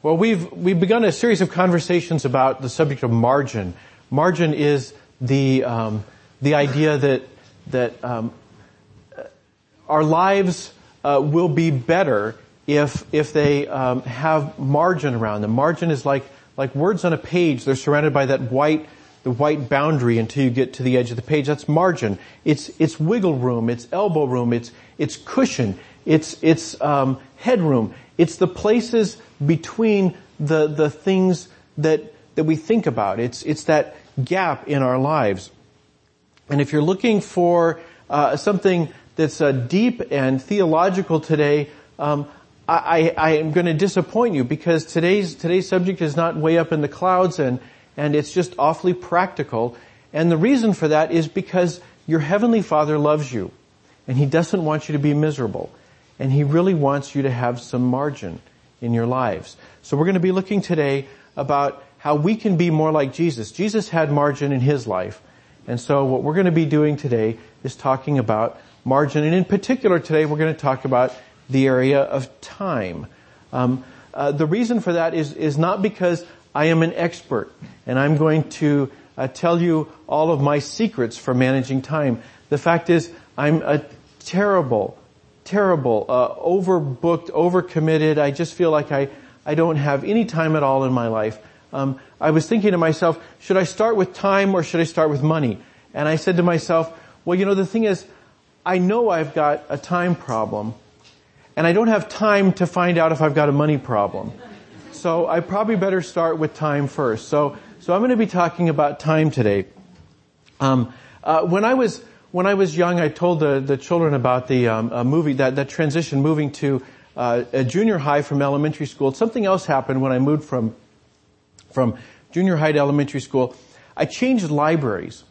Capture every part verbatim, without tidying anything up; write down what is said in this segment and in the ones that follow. Well, we've we've begun a series of conversations about the subject of margin. Margin is the um, the idea that that um, our lives uh, will be better if if they um, have margin around them. Margin is like like words on a page. They're surrounded by that white the white boundary until you get to the edge of the page. That's margin. It's it's wiggle room. It's elbow room. It's it's cushion. It's it's um, headroom. It's the places between the the things that that we think about. It's it's that gap in our lives. And if you're looking for uh something that's uh, deep and theological today, um I, I, I am going to disappoint you, because today's today's subject is not way up in the clouds, and and it's just awfully practical. And the reason for that is because your Heavenly Father loves you, and He doesn't want you to be miserable. And He really wants you to have some margin in your lives. So we're going to be looking today about how we can be more like Jesus. Jesus had margin in His life. And so what we're going to be doing today is talking about margin. And in particular today, we're going to talk about the area of time. Um, uh, the reason for that is, is not because I am an expert and I'm going to uh, tell you all of my secrets for managing time. The fact is, I'm a terrible Terrible, uh, overbooked, overcommitted. I just feel like I, I don't have any time at all in my life. Um, I was thinking to myself, should I start with time or should I start with money? And I said to myself, well, you know, the thing is, I know I've got a time problem, and I don't have time to find out if I've got a money problem. So I probably better start with time first. So, so I'm going to be talking about time today. Um, uh, when I was When I was young, I told the, the children about the um, a movie, that, that transition, moving to uh, a junior high from elementary school. Something else happened when I moved from from junior high to elementary school. I changed libraries.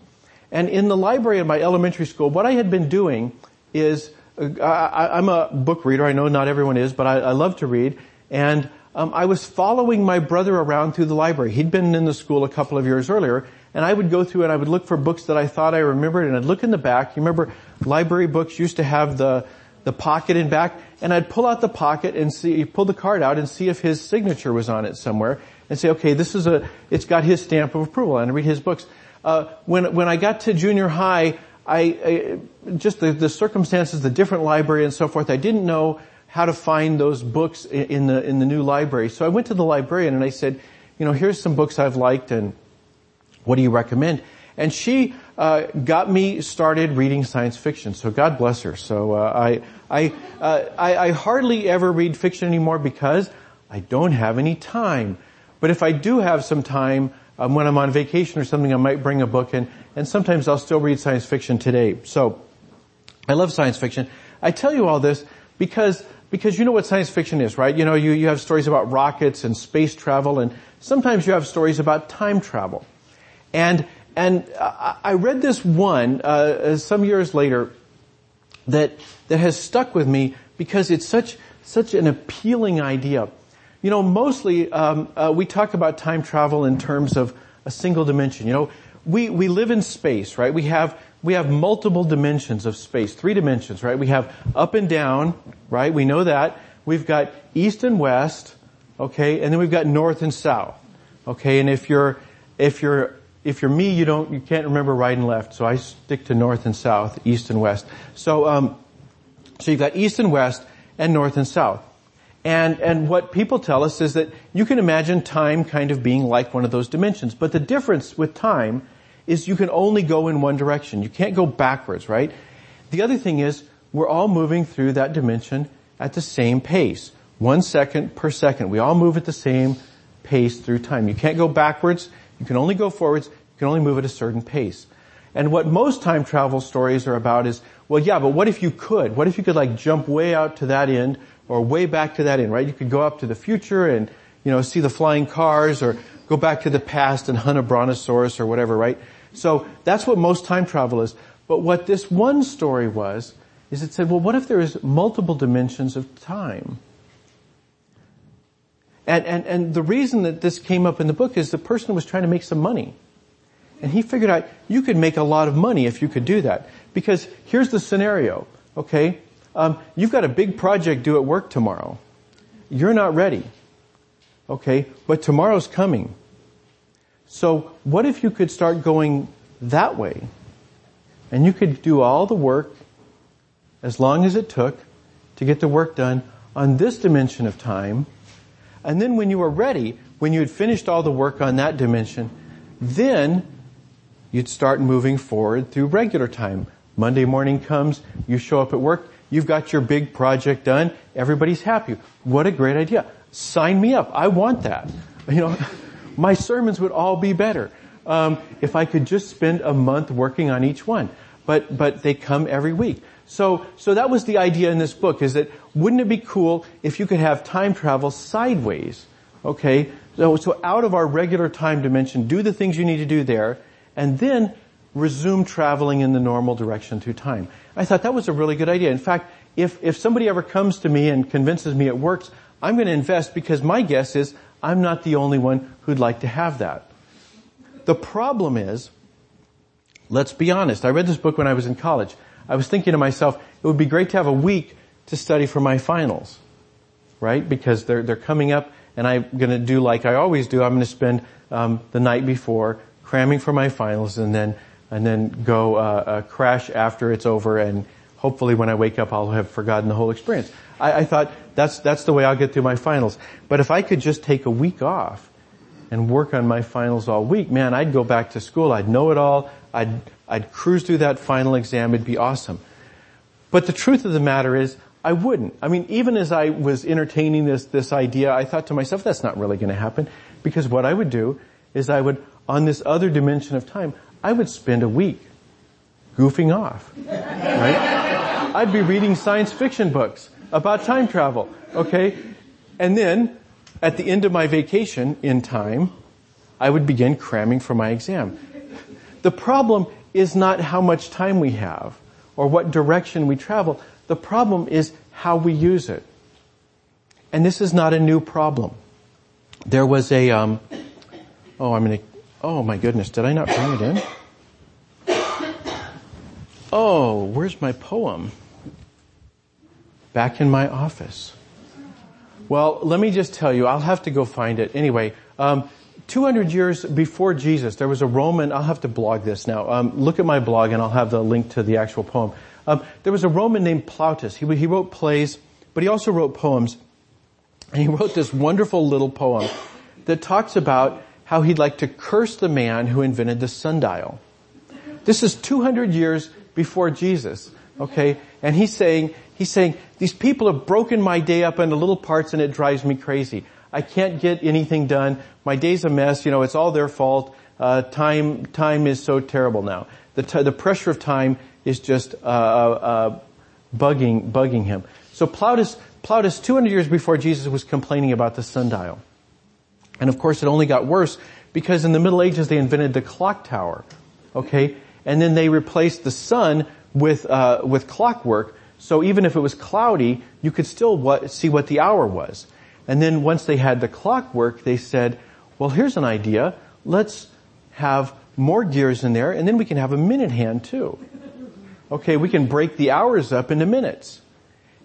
And in the library at my elementary school, what I had been doing is, uh, I, I'm a book reader. I know not everyone is, but I, I love to read. And um, I was following my brother around through the library. He'd been in the school a couple of years earlier. And I would go through and I would look for books that I thought I remembered, and I'd look in the back. You remember library books used to have the, the pocket in back, and I'd pull out the pocket and see, pull the card out and see if his signature was on it somewhere, and say, okay, this is a, it's got his stamp of approval, and I'd read his books. Uh, when, when I got to junior high, I, I just the, the circumstances, the different library and so forth, I didn't know how to find those books in the, in the new library. So I went to the librarian and I said, you know, here's some books I've liked, and what do you recommend? And she uh, got me started reading science fiction. So God bless her. So uh, I I, uh, I I hardly ever read fiction anymore, because I don't have any time. But if I do have some time, um, when I'm on vacation or something, I might bring a book in. And sometimes I'll still read science fiction today. So I love science fiction. I tell you all this because because you know what science fiction is, right? You know, you, you have stories about rockets and space travel, and sometimes you have stories about time travel. And and I read this one uh, some years later that that has stuck with me because it's such such an appealing idea. You know, mostly um, uh, we talk about time travel in terms of a single dimension. You know, we we live in space, right? We have we have multiple dimensions of space, three dimensions, right? We have up and down, right? We know that. We've got east and west, okay, and then we've got north and south, okay. And if you're if you're If you're me, you don't, you can't remember right and left, so I stick to north and south, east and west. So, um, so you've got east and west, and north and south, and and what people tell us is that you can imagine time kind of being like one of those dimensions. But the difference with time is you can only go in one direction. You can't go backwards, right? The other thing is we're all moving through that dimension at the same pace, one second per second. We all move at the same pace through time. You can't go backwards. You can only go forwards. You can only move at a certain pace. And what most time travel stories are about is, well, yeah, but what if you could? What if you could, like, jump way out to that end or way back to that end, right? You could go up to the future and, you know, see the flying cars, or go back to the past and hunt a brontosaurus or whatever, right? So that's what most time travel is. But what this one story was is it said, well, what if there is multiple dimensions of time? And, and, and the reason that this came up in the book is the person was trying to make some money. And he figured out you could make a lot of money if you could do that. Because here's the scenario, okay? Um, you've got a big project due at work tomorrow. You're not ready. Okay, but tomorrow's coming. So what if you could start going that way? And you could do all the work, as long as it took, to get the work done on this dimension of time. And then when you were ready, when you had finished all the work on that dimension, then you'd start moving forward through regular time. Monday morning comes, you show up at work, you've got your big project done, everybody's happy. What a great idea. Sign me up. I want that. You know, my sermons would all be better um, if I could just spend a month working on each one. But but they come every week. So so that was the idea in this book, is that wouldn't it be cool if you could have time travel sideways? Okay, so, so out of our regular time dimension, do the things you need to do there, and then resume traveling in the normal direction through time. I thought that was a really good idea. In fact, if if somebody ever comes to me and convinces me it works, I'm going to invest, because my guess is I'm not the only one who'd like to have that. The problem is, let's be honest, I read this book when I was in college. I was thinking to myself, it would be great to have a week to study for my finals, right? Because they're they're coming up, and I'm going to do like I always do. I'm going to spend um, the night before cramming for my finals, and then and then go uh, uh, crash after it's over, and hopefully when I wake up I'll have forgotten the whole experience. I, I thought that's that's the way I'll get through my finals. But if I could just take a week off and work on my finals all week, man, I'd go back to school. I'd know it all. I'd I'd cruise through that final exam. It'd be awesome. But the truth of the matter is, I wouldn't. I mean, even as I was entertaining this this idea, I thought to myself, that's not really going to happen, because what I would do is I would, on this other dimension of time, I would spend a week goofing off, right? I'd be reading science fiction books about time travel, okay? And then, at the end of my vacation in time, I would begin cramming for my exam. The problem is not how much time we have or what direction we travel. The problem is how we use it. And this is not a new problem. There was a, um, oh, I'm going to, oh my goodness, did I not bring it in? Oh, where's my poem? Back in my office. Well, let me just tell you, I'll have to go find it. Anyway, um, two hundred years before Jesus, there was a Roman, I'll have to blog this now. Um, look at my blog and I'll have the link to the actual poem. Um, there was a Roman named Plautus. He, he wrote plays, but he also wrote poems. And he wrote this wonderful little poem that talks about how he'd like to curse the man who invented the sundial. This is two hundred years before Jesus, okay? And he's saying, he's saying, these people have broken my day up into little parts and it drives me crazy. I can't get anything done. My day's a mess. You know, it's all their fault. Uh, time, time is so terrible now. The t- the pressure of time is just uh, uh, bugging bugging him. So Plautus, Plautus, two hundred years before Jesus, was complaining about the sundial. And of course, it only got worse, because in the Middle Ages, they invented the clock tower, okay? And then they replaced the sun with uh, with clockwork, so even if it was cloudy, you could still what, see what the hour was. And then once they had the clockwork, they said, well, here's an idea. Let's have more gears in there, and then we can have a minute hand, too. Okay, we can break the hours up into minutes.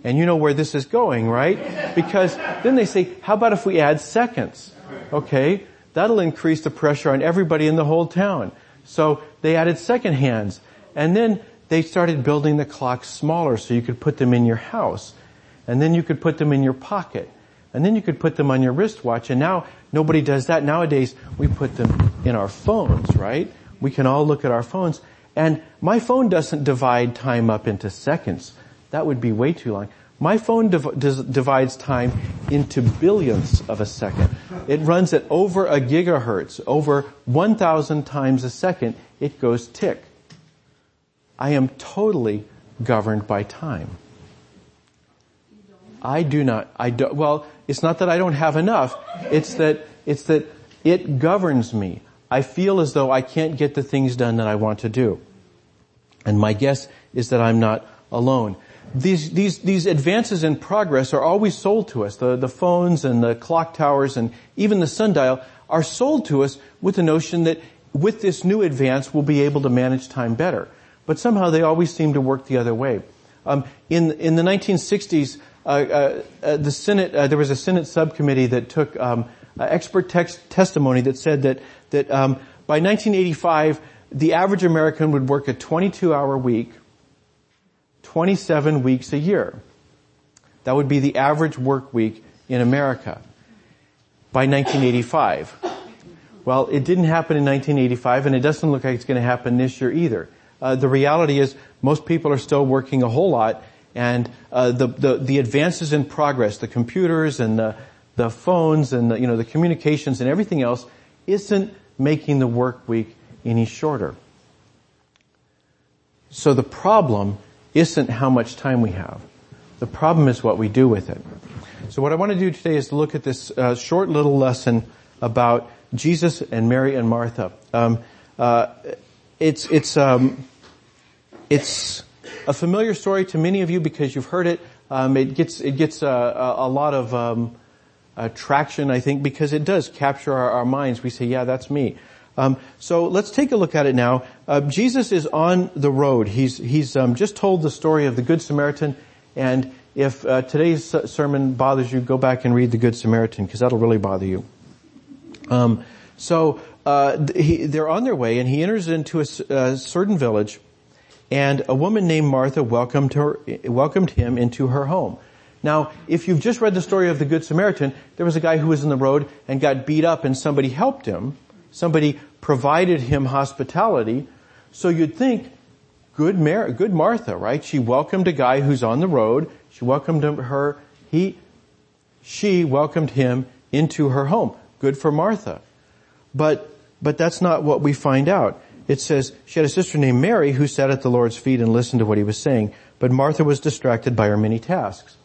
And you know where this is going, right? Because then they say, how about if we add seconds? Okay, that'll increase the pressure on everybody in the whole town. So they added second hands. And then they started building the clocks smaller so you could put them in your house. And then you could put them in your pocket. And then you could put them on your wristwatch. And now nobody does that. Nowadays, we put them in our phones, right? We can all look at our phones. And my phone doesn't divide time up into seconds. That would be way too long. My phone div- dis- divides time into billionths of a second. It runs at over a gigahertz, over one thousand times a second. It goes tick. I am totally governed by time. I do not, I do, well, it's not that I don't have enough. It's that, it's that it governs me. I feel as though I can't get the things done that I want to do. And my guess is that I'm not alone. These, these, these advances in progress are always sold to us. The, the phones and the clock towers and even the sundial are sold to us with the notion that with this new advance we'll be able to manage time better. But somehow they always seem to work the other way. Um, in, in the nineteen sixties, uh, uh, uh the Senate, uh, there was a Senate subcommittee that took, um, uh, expert text testimony that said that that um, by nineteen eighty-five, the average American would work a twenty-two hour week, twenty-seven weeks a year. That would be the average work week in America by nineteen eighty-five. Well, it didn't happen in nineteen eighty-five, and it doesn't look like it's going to happen this year either. Uh, the reality is most people are still working a whole lot, and uh, the, the the advances in progress, the computers and the the phones and the, you know, the communications and everything else, isn't making the work week any shorter. So the problem isn't how much time we have. The problem is what we do with it. So what I want to do today is look at this uh, short little lesson about Jesus and Mary and Martha. Um, uh, it's it's um, it's a familiar story to many of you because you've heard it. Um, it gets it gets a, a, a lot of um, uh, traction, I think, because it does capture our, our minds. We say, "Yeah, that's me." Um, so let's take a look at it now. Uh, Jesus is on the road. He's he's um, just told the story of the Good Samaritan, and if uh, today's sermon bothers you, go back and read the Good Samaritan, because that'll really bother you. Um, so uh, he, they're on their way, and he enters into a, a certain village, and a woman named Martha welcomed her, welcomed him into her home. Now, if you've just read the story of the Good Samaritan, there was a guy who was in the road and got beat up, and somebody helped him. Somebody provided him hospitality. So you'd think, good, Mar- good Martha, right? She welcomed a guy who's on the road. She welcomed him, her. He, she welcomed him into her home. Good for Martha. But, but that's not what we find out. It says, she had a sister named Mary who sat at the Lord's feet and listened to what he was saying. But Martha was distracted by her many tasks.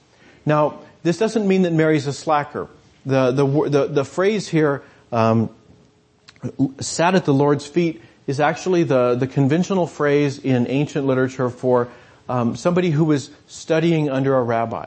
Now, this doesn't mean that Mary's a slacker. The, the, the, the phrase here, um, sat at the Lord's feet, is actually the, the conventional phrase in ancient literature for um, somebody who was studying under a rabbi.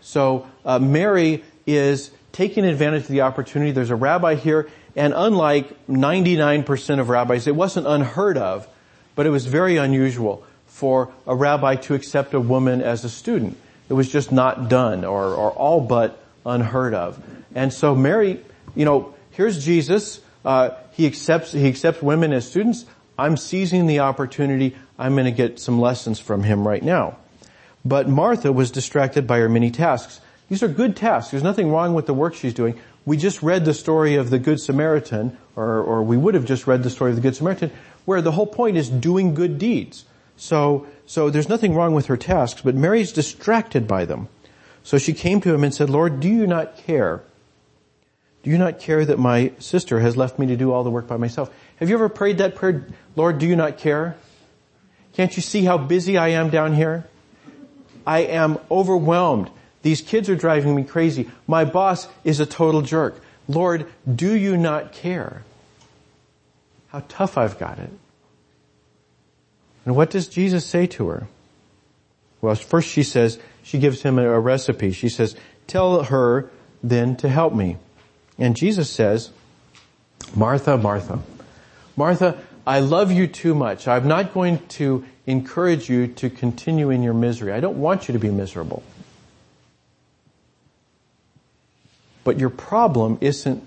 So uh, Mary is taking advantage of the opportunity. There's a rabbi here, and unlike ninety-nine percent of rabbis, it wasn't unheard of, but it was very unusual for a rabbi to accept a woman as a student. It was just not done, or, or all but unheard of. And so Mary, you know, here's Jesus. Uh, he accepts, he accepts women as students. I'm seizing the opportunity. I'm going to get some lessons from him right now. But Martha was distracted by her many tasks. These are good tasks. There's nothing wrong with the work she's doing. We just read the story of the Good Samaritan, or, or we would have just read the story of the Good Samaritan, where the whole point is doing good deeds. So, so there's nothing wrong with her tasks, but Mary's distracted by them. So she came to him and said, "Lord, do you not care? Do you not care that my sister has left me to do all the work by myself?" Have you ever prayed that prayer, "Lord, do you not care? Can't you see how busy I am down here? I am overwhelmed. These kids are driving me crazy. My boss is a total jerk. Lord, do you not care how tough I've got it?" And what does Jesus say to her? Well, first she says, she gives him a recipe. She says, "Tell her then to help me." And Jesus says, "Martha, Martha, Martha, I love you too much. I'm not going to encourage you to continue in your misery. I don't want you to be miserable. But your problem isn't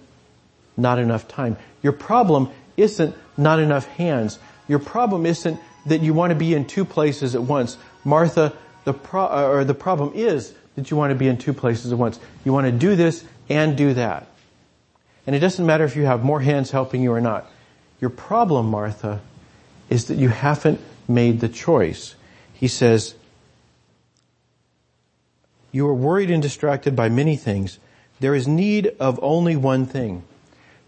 not enough time. Your problem isn't not enough hands. Your problem isn't that you want to be in two places at once. Martha, the pro- or the problem is that you want to be in two places at once. You want to do this and do that. And it doesn't matter if you have more hands helping you or not. Your problem, Martha, is that you haven't made the choice." He says, "You are worried and distracted by many things. There is need of only one thing."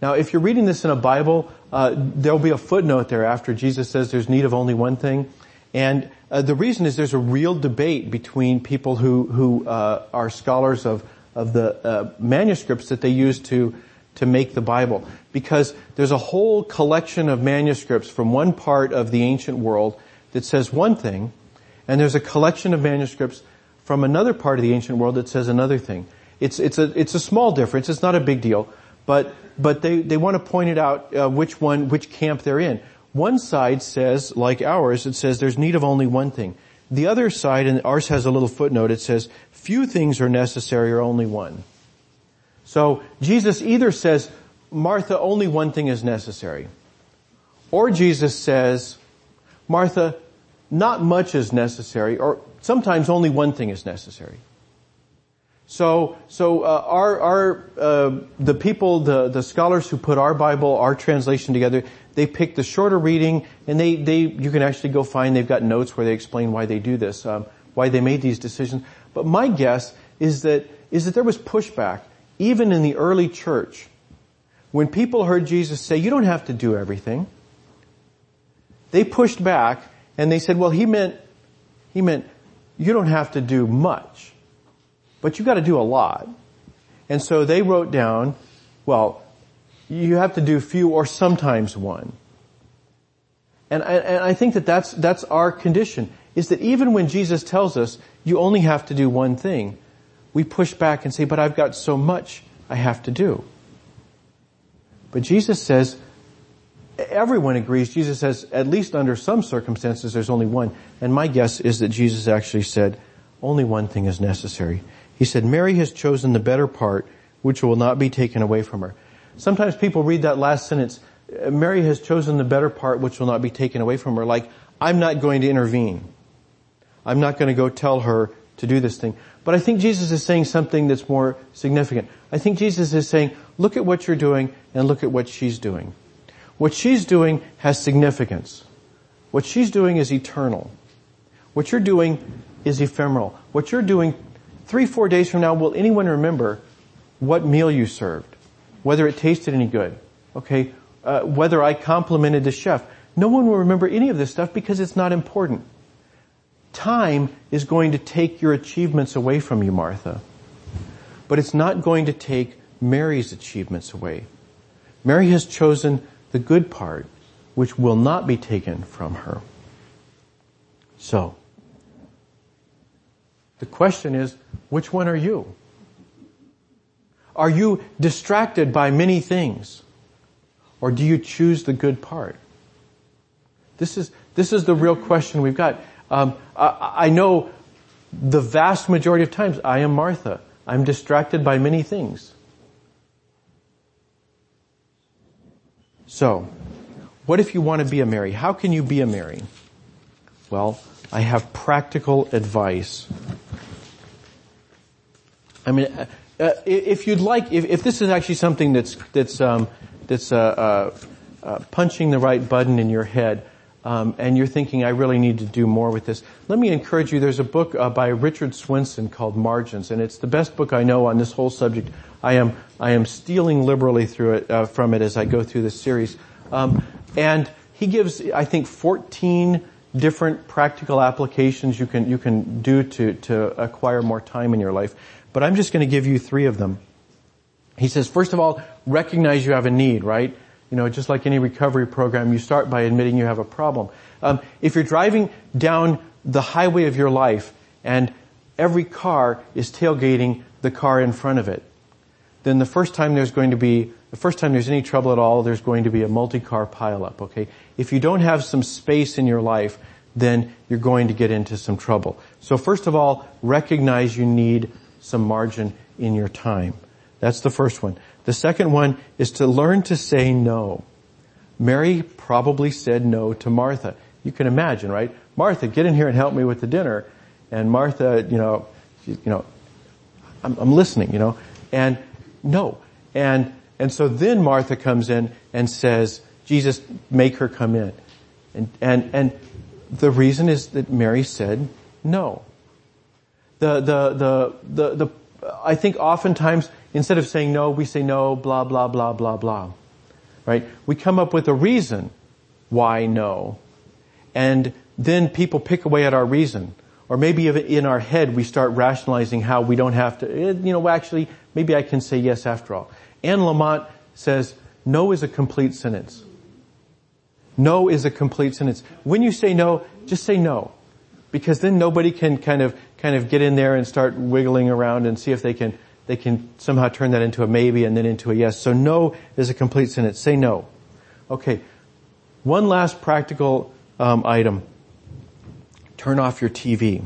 Now, if you're reading this in a Bible, uh, there'll be a footnote there after Jesus says there's need of only one thing. And uh, the reason is there's a real debate between people who, who uh, are scholars of, of the uh, manuscripts that they use to to make the Bible, because there's a whole collection of manuscripts from one part of the ancient world that says one thing, and there's a collection of manuscripts from another part of the ancient world that says another thing. It's it's a it's a small difference. It's not a big deal, but but they they want to point it out uh, which one which camp they're in. One side says, like ours, it says there's need of only one thing. The other side, and ours has a little footnote. It says few things are necessary, or only one. So Jesus either says, Martha, only one thing is necessary. Or Jesus says, Martha, not much is necessary, or sometimes only one thing is necessary. So, so uh, our, our uh, the people, the the scholars who put our Bible, our translation together, they pick the shorter reading, and they they you can actually go find they've got notes where they explain why they do this, um, why they made these decisions. But my guess is that is that there was pushback even in the early church when people heard Jesus say, "You don't have to do everything." They pushed back. And they said, well, he meant, he meant, you don't have to do much, but you've got to do a lot. And so they wrote down, well, you have to do few or sometimes one. And I, and I think that that's, that's our condition, is that even when Jesus tells us you only have to do one thing, we push back and say, but I've got so much I have to do. But Jesus says, everyone agrees. Jesus says, at least under some circumstances, there's only one. And my guess is that Jesus actually said, only one thing is necessary. He said, Mary has chosen the better part, which will not be taken away from her. Sometimes people read that last sentence, Mary has chosen the better part, which will not be taken away from her. Like, I'm not going to intervene. I'm not going to go tell her to do this thing. But I think Jesus is saying something that's more significant. I think Jesus is saying, look at what you're doing and look at what she's doing. What she's doing has significance. What she's doing is eternal. What you're doing is ephemeral. What you're doing three, four days from now, will anyone remember what meal you served? Whether it tasted any good? Okay, uh, whether I complimented the chef? No one will remember any of this stuff because it's not important. Time is going to take your achievements away from you, Martha. But it's not going to take Mary's achievements away. Mary has chosen the good part, which will not be taken from her. So, the question is, which one are you? Are you distracted by many things? Or do you choose the good part? This is, this is the real question we've got. Um, I, I know the vast majority of times I am Martha. I'm distracted by many things. So, what if you want to be a Mary? How can you be a Mary? Well, I have practical advice. I mean, uh, uh, if you'd like, if, if this is actually something that's that's um, that's uh, uh, uh, punching the right button in your head, um, and you're thinking, I really need to do more with this, let me encourage you. There's a book uh, by Richard Swinson called Margins, and it's the best book I know on this whole subject. I am I am stealing liberally through it uh, from it as I go through this series, um, and he gives, I think, fourteen different practical applications you can you can do to to acquire more time in your life. But I'm just going to give you three of them. He says, first of all, recognize you have a need, right? You know, just like any recovery program, you start by admitting you have a problem. Um, if you're driving down the highway of your life and every car is tailgating the car in front of it, then the first time there's going to be, the first time there's any trouble at all, there's going to be a multi-car pileup, okay? If you don't have some space in your life, then you're going to get into some trouble. So first of all, recognize you need some margin in your time. That's the first one. The second one is to learn to say no. Mary probably said no to Martha. You can imagine, right? Martha, get in here and help me with the dinner. And Martha, you know, you know, I'm, I'm listening, you know, and no. And, and so then Martha comes in and says, Jesus, make her come in. And, and, and the reason is that Mary said no. The, the, the, the, the, I think oftentimes instead of saying no, we say no, blah, blah, blah, blah, blah. Right? We come up with a reason why no. And then people pick away at our reason. Or maybe in our head we start rationalizing how we don't have to, you know, actually, maybe I can say yes after all. Anne Lamott says, no is a complete sentence. No is a complete sentence. When you say no, just say no. Because then nobody can kind of, kind of get in there and start wiggling around and see if they can, they can somehow turn that into a maybe and then into a yes. So no is a complete sentence. Say no. Okay. One last practical, um, item. Turn off your T V.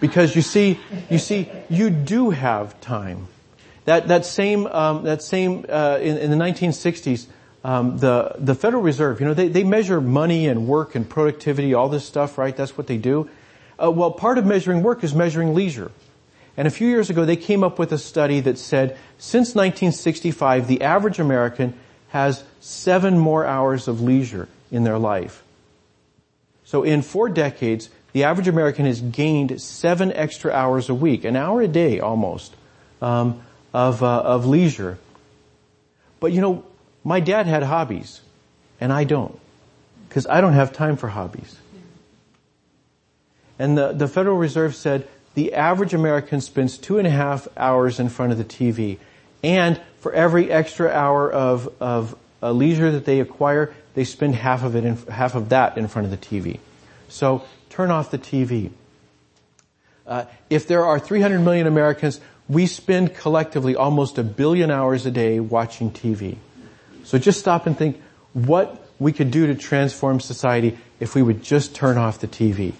Because you see, you see, you do have time. That that same um, that same uh, in, in the nineteen sixties, um, the the Federal Reserve, you know, they they measure money and work and productivity, all this stuff, right? That's what they do. Uh, well, part of measuring work is measuring leisure. And a few years ago, they came up with a study that said since nineteen sixty-five, the average American has seven more hours of leisure in their life. So in four decades, the average American has gained seven extra hours a week, an hour a day almost, um, of uh, of leisure. But you know, my dad had hobbies, and I don't, because I don't have time for hobbies. And the, the Federal Reserve said the average American spends two and a half hours in front of the T V. And for every extra hour of, of uh, leisure that they acquire, they spend half of it, in, half of that in front of the T V. So turn off the T V. Uh, if there are three hundred million Americans, we spend collectively almost a billion hours a day watching T V. So just stop and think what we could do to transform society if we would just turn off the T V.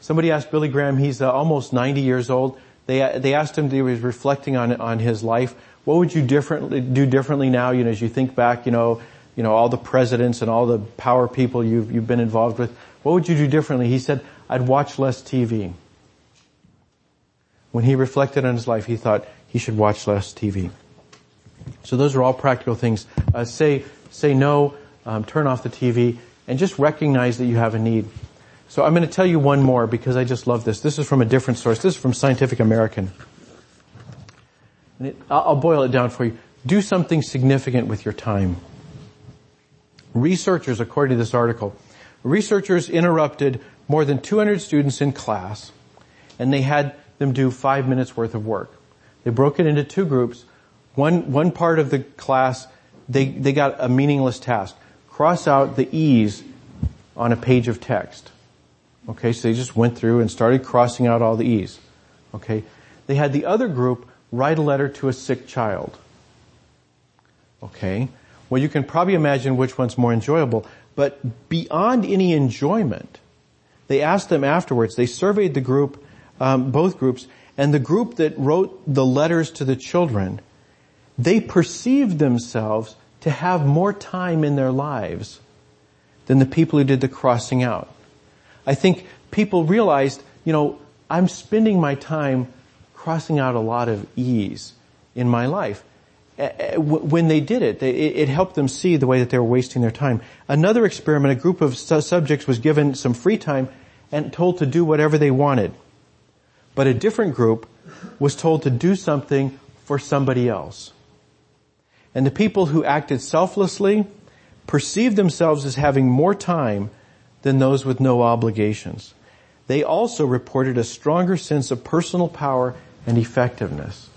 Somebody asked Billy Graham, he's uh, almost ninety years old. They they asked him, he was reflecting on on his life. What would you differently do differently now? You know, as you think back, you know, you know all the presidents and all the power people you've you've been involved with. What would you do differently? He said, I'd watch less T V. When he reflected on his life, he thought he should watch less T V. So those are all practical things. Uh, say say no, um, turn off the T V, and just recognize that you have a need. So I'm going to tell you one more because I just love this. This is from a different source. This is from Scientific American. And it, I'll boil it down for you. Do something significant with your time. Researchers, according to this article, researchers interrupted more than two hundred students in class, and they had them do five minutes worth of work. They broke it into two groups. One one part of the class, they, they got a meaningless task. Cross out the E's on a page of text. Okay, so they just went through and started crossing out all the E's. Okay, they had the other group write a letter to a sick child. Okay, well you can probably imagine which one's more enjoyable, but beyond any enjoyment, they asked them afterwards, they surveyed the group, um, both groups, and the group that wrote the letters to the children, they perceived themselves to have more time in their lives than the people who did the crossing out. I think people realized, you know, I'm spending my time crossing out a lot of E's in my life. When they did it, it helped them see the way that they were wasting their time. Another experiment, a group of subjects was given some free time and told to do whatever they wanted. But a different group was told to do something for somebody else. And the people who acted selflessly perceived themselves as having more time than those with no obligations. They also reported a stronger sense of personal power and effectiveness.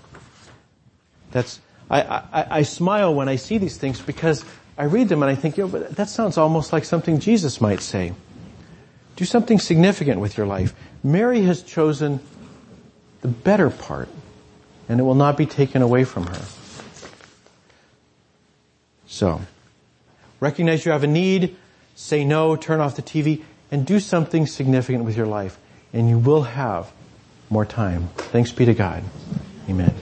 That's I, I, I smile when I see these things because I read them and I think, you know, but that sounds almost like something Jesus might say. Do something significant with your life. Mary has chosen the better part, and it will not be taken away from her. So, recognize you have a need. Say no, turn off the T V, and do something significant with your life, and you will have more time. Thanks be to God. Amen.